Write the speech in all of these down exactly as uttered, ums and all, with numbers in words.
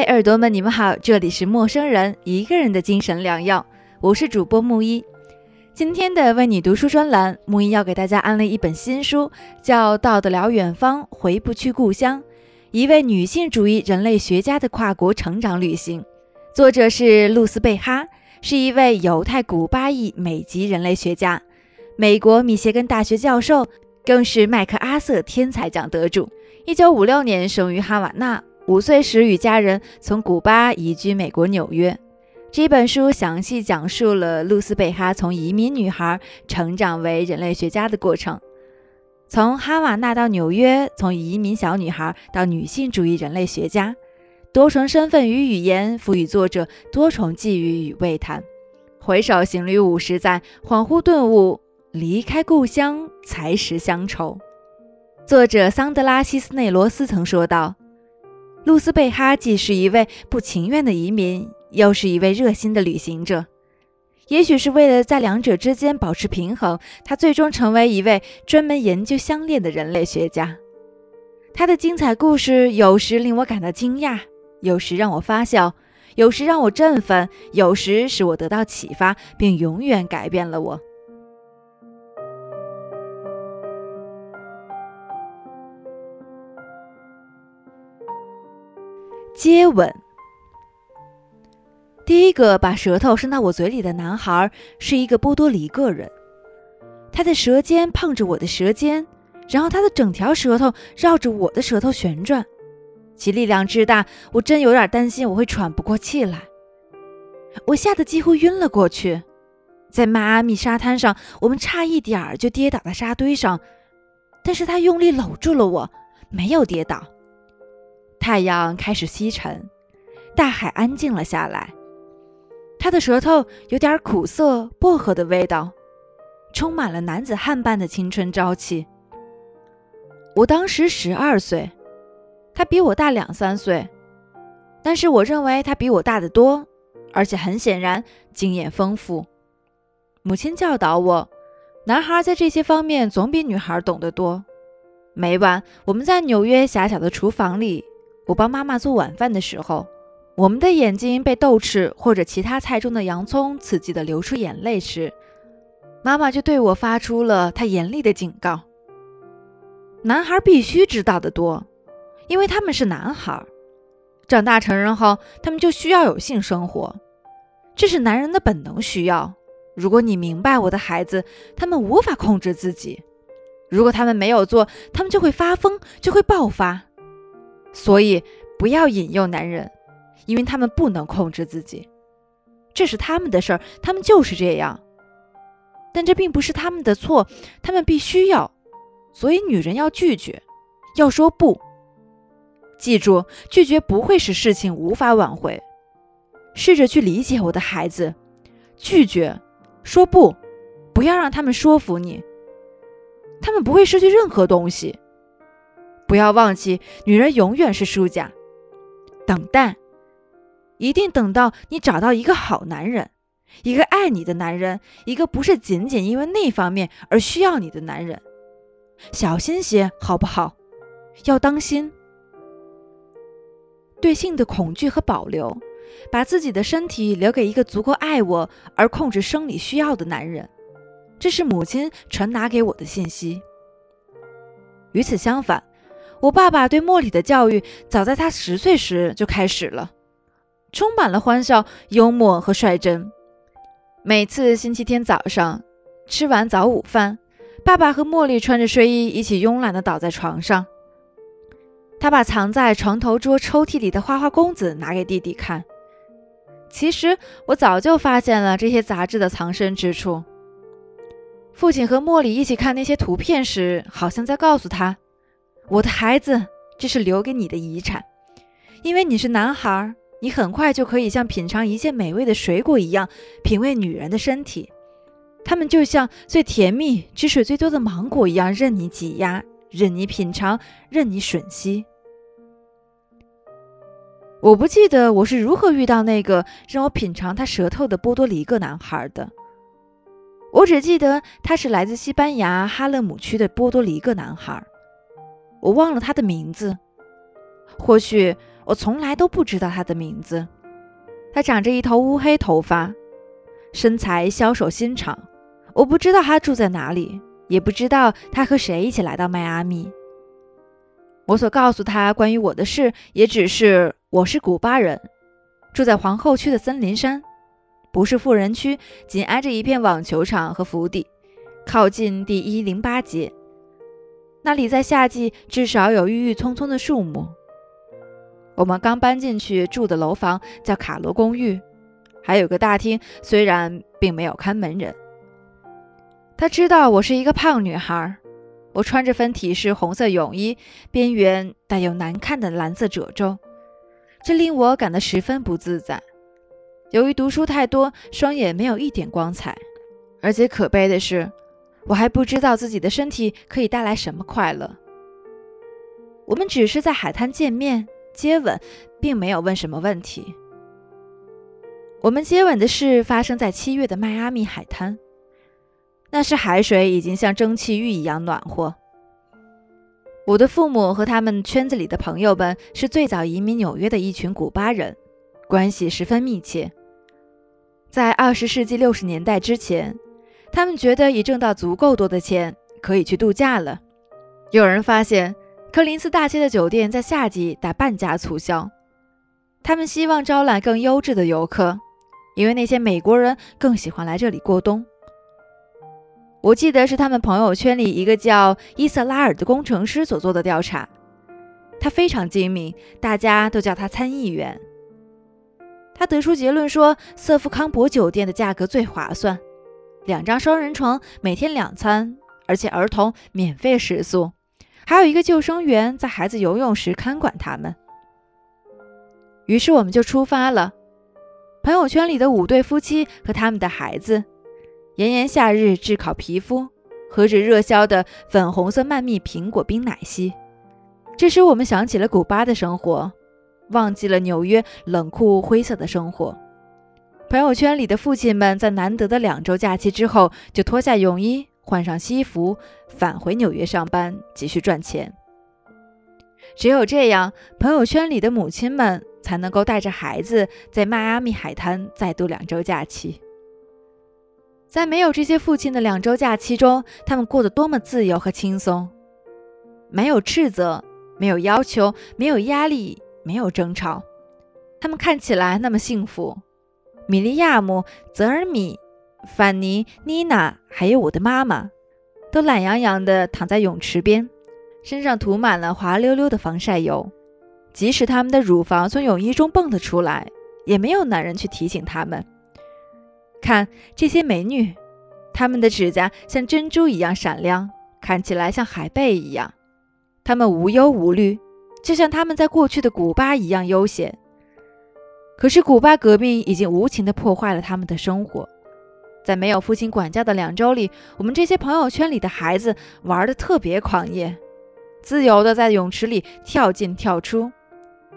嗨，耳朵们，你们好，这里是陌生人一个人的精神良药，我是主播木一。今天的为你读书专栏，木一要给大家安利一本新书，叫《到得了远方，回不去故乡》，一位女性主义人类学家的跨国成长旅行。作者是露丝贝哈，是一位犹太古巴裔美籍人类学家，美国密歇根大学教授，更是麦克阿瑟天才奖得主。一九五六年生于哈瓦那，五岁时与家人从古巴移居美国纽约。这本书详细讲述了露丝贝哈从移民女孩成长为人类学家的过程，从哈瓦那到纽约，从移民小女孩到女性主义人类学家，多重身份与语言赋予作者多重寄语与慰谈。回首行旅五十载，恍惚顿悟，离开故乡才识乡愁。作者桑德拉·希斯内罗斯曾说道，露丝贝哈既是一位不情愿的移民，又是一位热心的旅行者。也许是为了在两者之间保持平衡，他最终成为一位专门研究相恋的人类学家。他的精彩故事有时令我感到惊讶，有时让我发笑，有时让我振奋，有时使我得到启发，并永远改变了我。接吻。第一个把舌头伸到我嘴里的男孩是一个波多黎各人，他的舌尖碰着我的舌尖，然后他的整条舌头绕着我的舌头旋转，其力量之大，我真有点担心我会喘不过气来。我吓得几乎晕了过去。在迈阿密沙滩上，我们差一点儿就跌倒在沙堆上，但是他用力搂住了我，没有跌倒。太阳开始西沉，大海安静了下来。他的舌头有点苦涩薄荷的味道，充满了男子汉般的青春朝气。我当时十二岁，他比我大两三岁，但是我认为他比我大得多，而且很显然经验丰富。母亲教导我，男孩在这些方面总比女孩懂得多。每晚我们在纽约狭小的厨房里，我帮妈妈做晚饭的时候，我们的眼睛被豆豉或者其他菜中的洋葱刺激的流出眼泪时，妈妈就对我发出了她严厉的警告。男孩必须知道的多，因为他们是男孩，长大成人后他们就需要有性生活，这是男人的本能需要。如果你明白我的孩子，他们无法控制自己，如果他们没有做，他们就会发疯，就会爆发。所以不要引诱男人，因为他们不能控制自己，这是他们的事儿，他们就是这样。但这并不是他们的错，他们必须要。所以女人要拒绝，要说不。记住，拒绝不会使事情无法挽回。试着去理解我的孩子，拒绝，说不，不要让他们说服你，他们不会失去任何东西。不要忘记，女人永远是输家。等待，一定等到你找到一个好男人，一个爱你的男人，一个不是仅仅因为那方面而需要你的男人。小心些，好不好？要当心。对性的恐惧和保留，把自己的身体留给一个足够爱我而控制生理需要的男人，这是母亲传达给我的信息。与此相反，我爸爸对莫里的教育早在他十岁时就开始了，充满了欢笑、幽默和率真。每次星期天早上吃完早午饭，爸爸和莫里穿着睡衣一起慵懒地倒在床上。他把藏在床头桌抽屉里的花花公子拿给弟弟看。其实我早就发现了这些杂志的藏身之处。父亲和莫里一起看那些图片时，好像在告诉他，我的孩子，这是留给你的遗产，因为你是男孩，你很快就可以像品尝一件美味的水果一样品味女人的身体，它们就像最甜蜜、汁水最多的芒果一样，任你挤压，任你品尝，任你吮吸。我不记得我是如何遇到那个让我品尝他舌头的波多黎各男孩的，我只记得他是来自西班牙哈勒姆区的波多黎各男孩，我忘了他的名字。或许我从来都不知道他的名字。他长着一头乌黑头发，身材消瘦纤长，我不知道他住在哪里，也不知道他和谁一起来到迈阿密。我所告诉他关于我的事，也只是我是古巴人，住在皇后区的森林山，不是富人区，紧挨着一片网球场和府邸，靠近第一零八街，那里在夏季至少有郁郁葱葱的树木。我们刚搬进去住的楼房叫卡罗公寓，还有个大厅，虽然并没有看门人。他知道我是一个胖女孩，我穿着分体式红色泳衣，边缘带有难看的蓝色褶皱，这令我感到十分不自在。由于读书太多，双眼没有一点光彩，而且可悲的是，我还不知道自己的身体可以带来什么快乐。我们只是在海滩见面接吻，并没有问什么问题。我们接吻的事发生在七月的迈阿密海滩，那时海水已经像蒸汽浴一样暖和。我的父母和他们圈子里的朋友们是最早移民纽约的一群古巴人，关系十分密切。在二十世纪六十年代之前，他们觉得已挣到足够多的钱，可以去度假了。有人发现柯林斯大街的酒店在夏季打半价促销，他们希望招揽更优质的游客，因为那些美国人更喜欢来这里过冬。我记得是他们朋友圈里一个叫伊瑟拉尔的工程师所做的调查，他非常精明，大家都叫他参议员。他得出结论说，瑟夫康伯酒店的价格最划算，两张双人床，每天两餐，而且儿童免费食宿，还有一个救生员在孩子游泳时看管他们。于是我们就出发了，朋友圈里的五对夫妻和他们的孩子，炎炎夏日炙烤皮肤，喝着热销的粉红色蔓蜜苹果冰奶昔。这时我们想起了古巴的生活，忘记了纽约冷酷灰色的生活。朋友圈里的父亲们在难得的两周假期之后，就脱下泳衣，换上西服，返回纽约上班，继续赚钱。只有这样，朋友圈里的母亲们才能够带着孩子在迈阿密海滩再度两周假期。在没有这些父亲的两周假期中，他们过得多么自由和轻松，没有斥责，没有要求，没有压力，没有争吵，他们看起来那么幸福。米利亚姆、泽尔米、范尼、妮娜，还有我的妈妈，都懒洋洋地躺在泳池边，身上涂满了滑溜溜的防晒油，即使他们的乳房从泳衣中蹦了出来，也没有男人去提醒他们。看这些美女，她们的指甲像珍珠一样闪亮，看起来像海贝一样。她们无忧无虑，就像她们在过去的古巴一样悠闲。可是古巴革命已经无情地破坏了她们的生活。在没有父亲管教的两周里，我们这些朋友圈里的孩子玩得特别狂野，自由地在泳池里跳进跳出，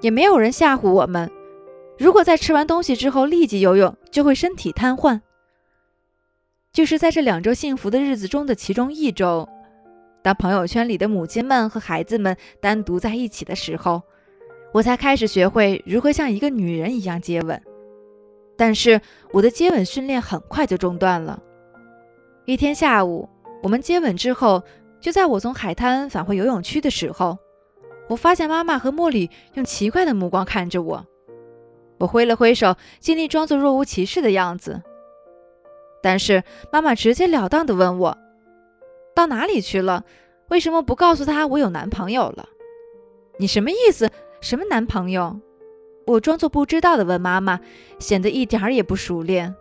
也没有人吓唬我们。如果在吃完东西之后立即游泳，就会身体瘫痪。就是在这两周幸福的日子中的其中一周，当朋友圈里的母亲们和孩子们单独在一起的时候，我才开始学会如何像一个女人一样接吻。但是我的接吻训练很快就中断了。一天下午，我们接吻之后，就在我从海滩返回游泳区的时候，我发现妈妈和茉莉用奇怪的目光看着我。我挥了挥手，尽力装作若无其事的样子，但是妈妈直截了当地问我到哪里去了，为什么不告诉她我有男朋友了。你什么意思？什么男朋友？我装作不知道地问妈妈，显得一点儿也不熟练。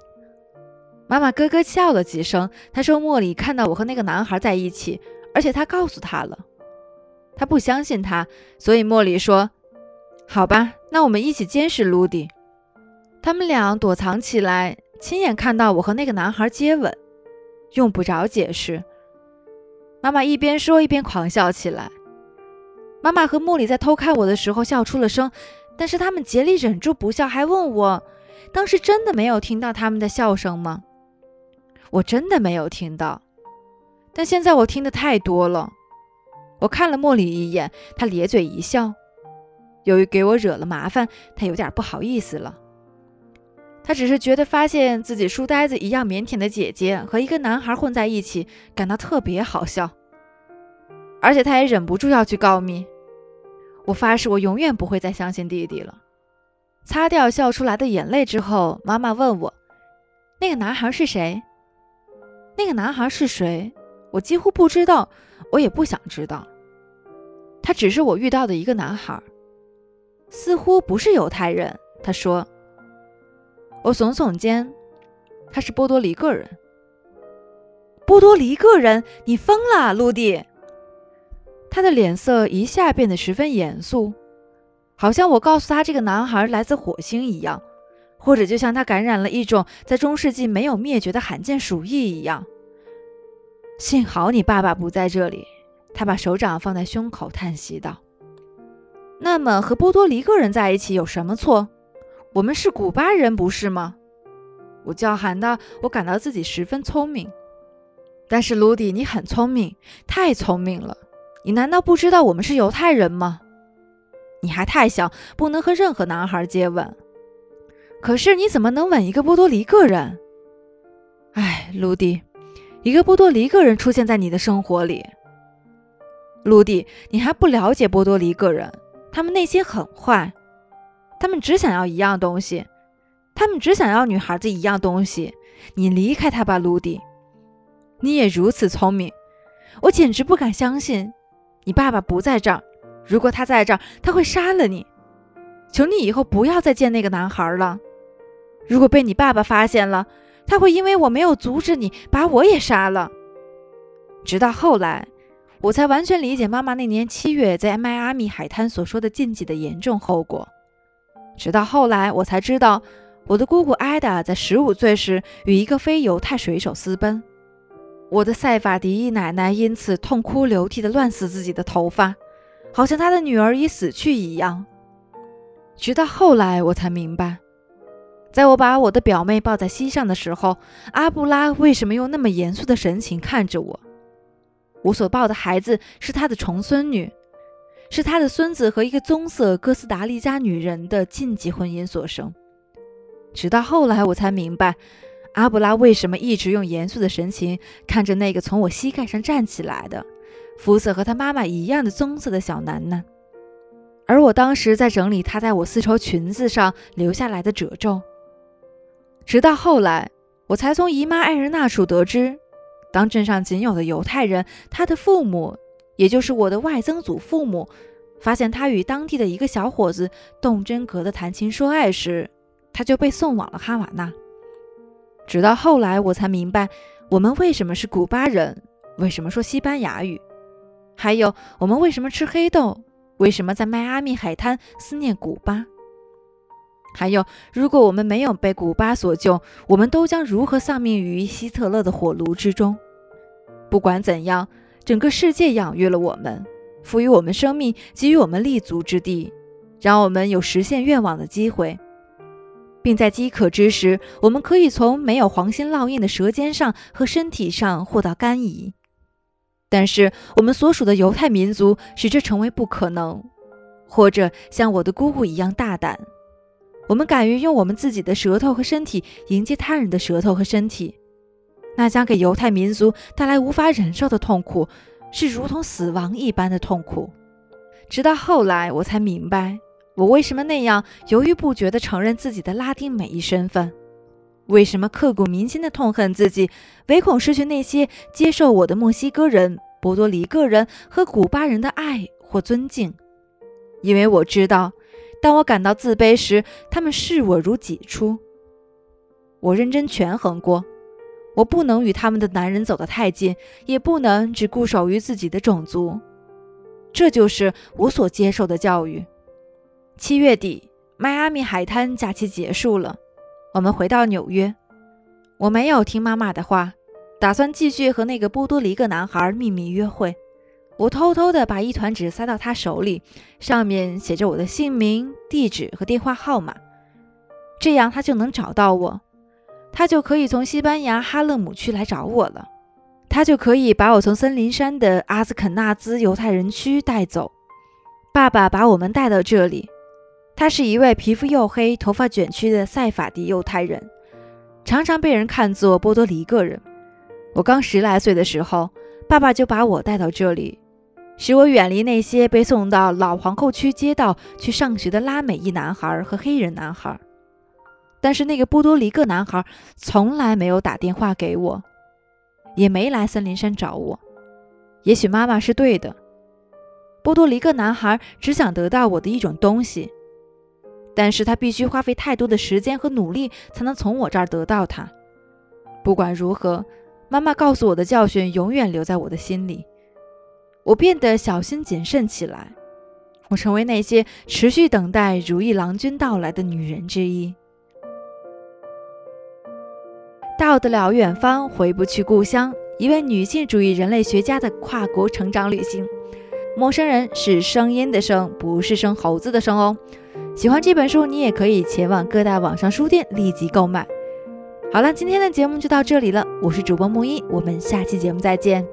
妈妈咯咯笑了几声，她说茉莉看到我和那个男孩在一起，而且她告诉她了。她不相信她，所以茉莉说，好吧，那我们一起监视卢迪。他们俩躲藏起来，亲眼看到我和那个男孩接吻，用不着解释。妈妈一边说一边狂笑起来。妈妈和茉莉在偷看我的时候笑出了声，但是他们竭力忍住不笑，还问我当时真的没有听到他们的笑声吗？我真的没有听到，但现在我听得太多了。我看了茉莉一眼，她咧嘴一笑，由于给我惹了麻烦，他有点不好意思了。他只是觉得发现自己书呆子一样腼腆的姐姐和一个男孩混在一起，感到特别好笑。而且他也忍不住要去告密。我发誓我永远不会再相信弟弟了。擦掉笑出来的眼泪之后，妈妈问我，那个男孩是谁？那个男孩是谁？我几乎不知道，我也不想知道。他只是我遇到的一个男孩，似乎不是犹太人，他说。我耸耸肩，他是波多黎各人。波多黎各人？你疯了，陆地！他的脸色一下变得十分严肃，好像我告诉他这个男孩来自火星一样，或者就像他感染了一种在中世纪没有灭绝的罕见鼠疫一样。幸好你爸爸不在这里，他把手掌放在胸口叹息道。那么和波多黎各人在一起有什么错？我们是古巴人不是吗？我叫喊道，我感到自己十分聪明。但是卢迪，你很聪明，太聪明了。你难道不知道我们是犹太人吗？你还太小，不能和任何男孩接吻。可是你怎么能吻一个波多黎各人？哎，卢迪，一个波多黎各人出现在你的生活里。卢迪，你还不了解波多黎各人，他们内心很坏。他们只想要一样东西，他们只想要女孩子一样东西。你离开他吧，卢迪。你也如此聪明，我简直不敢相信。你爸爸不在这儿，如果他在这儿，他会杀了你。求你以后不要再见那个男孩了。如果被你爸爸发现了，他会因为我没有阻止你，把我也杀了。直到后来，我才完全理解妈妈那年七月在迈阿密海滩所说的禁忌的严重后果。直到后来我才知道，我的姑姑艾达在十五岁时与一个非犹太水手私奔。我的塞法迪伊奶奶因此痛哭流涕地乱撕自己的头发，好像她的女儿已死去一样。直到后来我才明白，在我把我的表妹抱在膝上的时候，阿布拉为什么用那么严肃的神情看着我。我所抱的孩子是她的重孙女，是他的孙子和一个棕色哥斯达黎加女人的禁忌婚姻所生。直到后来我才明白，阿布拉为什么一直用严肃的神情看着那个从我膝盖上站起来的肤色和他妈妈一样的棕色的小男男。而我当时在整理他在我丝绸裙子上留下来的褶皱。直到后来我才从姨妈艾人娜处得知，当镇上仅有的犹太人，他的父母也就是我的外曾祖父母，发现他与当地的一个小伙子动真格的谈情说爱时，他就被送往了哈瓦那。直到后来我才明白，我们为什么是古巴人，为什么说西班牙语，还有我们为什么吃黑豆，为什么在迈阿密海滩思念古巴，还有如果我们没有被古巴所救，我们都将如何丧命于希特勒的火炉之中。不管怎样，整个世界养育了我们，赋予我们生命，给予我们立足之地，让我们有实现愿望的机会，并在饥渴之时，我们可以从没有黄心烙印的舌尖上和身体上获到甘饴。但是我们所属的犹太民族使这成为不可能，或者像我的姑姑一样大胆，我们敢于用我们自己的舌头和身体迎接他人的舌头和身体，那将给犹太民族带来无法忍受的痛苦，是如同死亡一般的痛苦。直到后来我才明白，我为什么那样犹豫不决地承认自己的拉丁美裔身份，为什么刻骨铭心地痛恨自己，唯恐失去那些接受我的墨西哥人、波多黎各人和古巴人的爱或尊敬。因为我知道，当我感到自卑时，他们视我如己出。我认真权衡过，我不能与他们的男人走得太近，也不能只固守于自己的种族。这就是我所接受的教育。七月底，迈阿密海滩假期结束了，我们回到纽约。我没有听妈妈的话，打算继续和那个波多黎各男孩秘密约会。我偷偷地把一团纸塞到他手里，上面写着我的姓名、地址和电话号码，这样他就能找到我。他就可以从西班牙哈勒姆区来找我了，他就可以把我从森林山的阿兹肯纳兹犹太人区带走。爸爸把我们带到这里。他是一位皮肤黝黑、头发卷曲的塞法迪犹太人，常常被人看作波多黎各人。我刚十来岁的时候，爸爸就把我带到这里，使我远离那些被送到老皇后区街道去上学的拉美裔男孩和黑人男孩。但是那个波多黎各男孩从来没有打电话给我，也没来森林山找我。也许妈妈是对的，波多黎各男孩只想得到我的一种东西，但是他必须花费太多的时间和努力才能从我这儿得到它。不管如何，妈妈告诉我的教训永远留在我的心里。我变得小心谨慎起来，我成为那些持续等待如意郎君到来的女人之一。到得了远方，回不去故乡。一位女性主义人类学家的跨国成长旅行。陌生人是声音的声，不是生猴子的声哦。喜欢这本书，你也可以前往各大网上书店立即购买。好了，今天的节目就到这里了，我是主播木一，我们下期节目再见。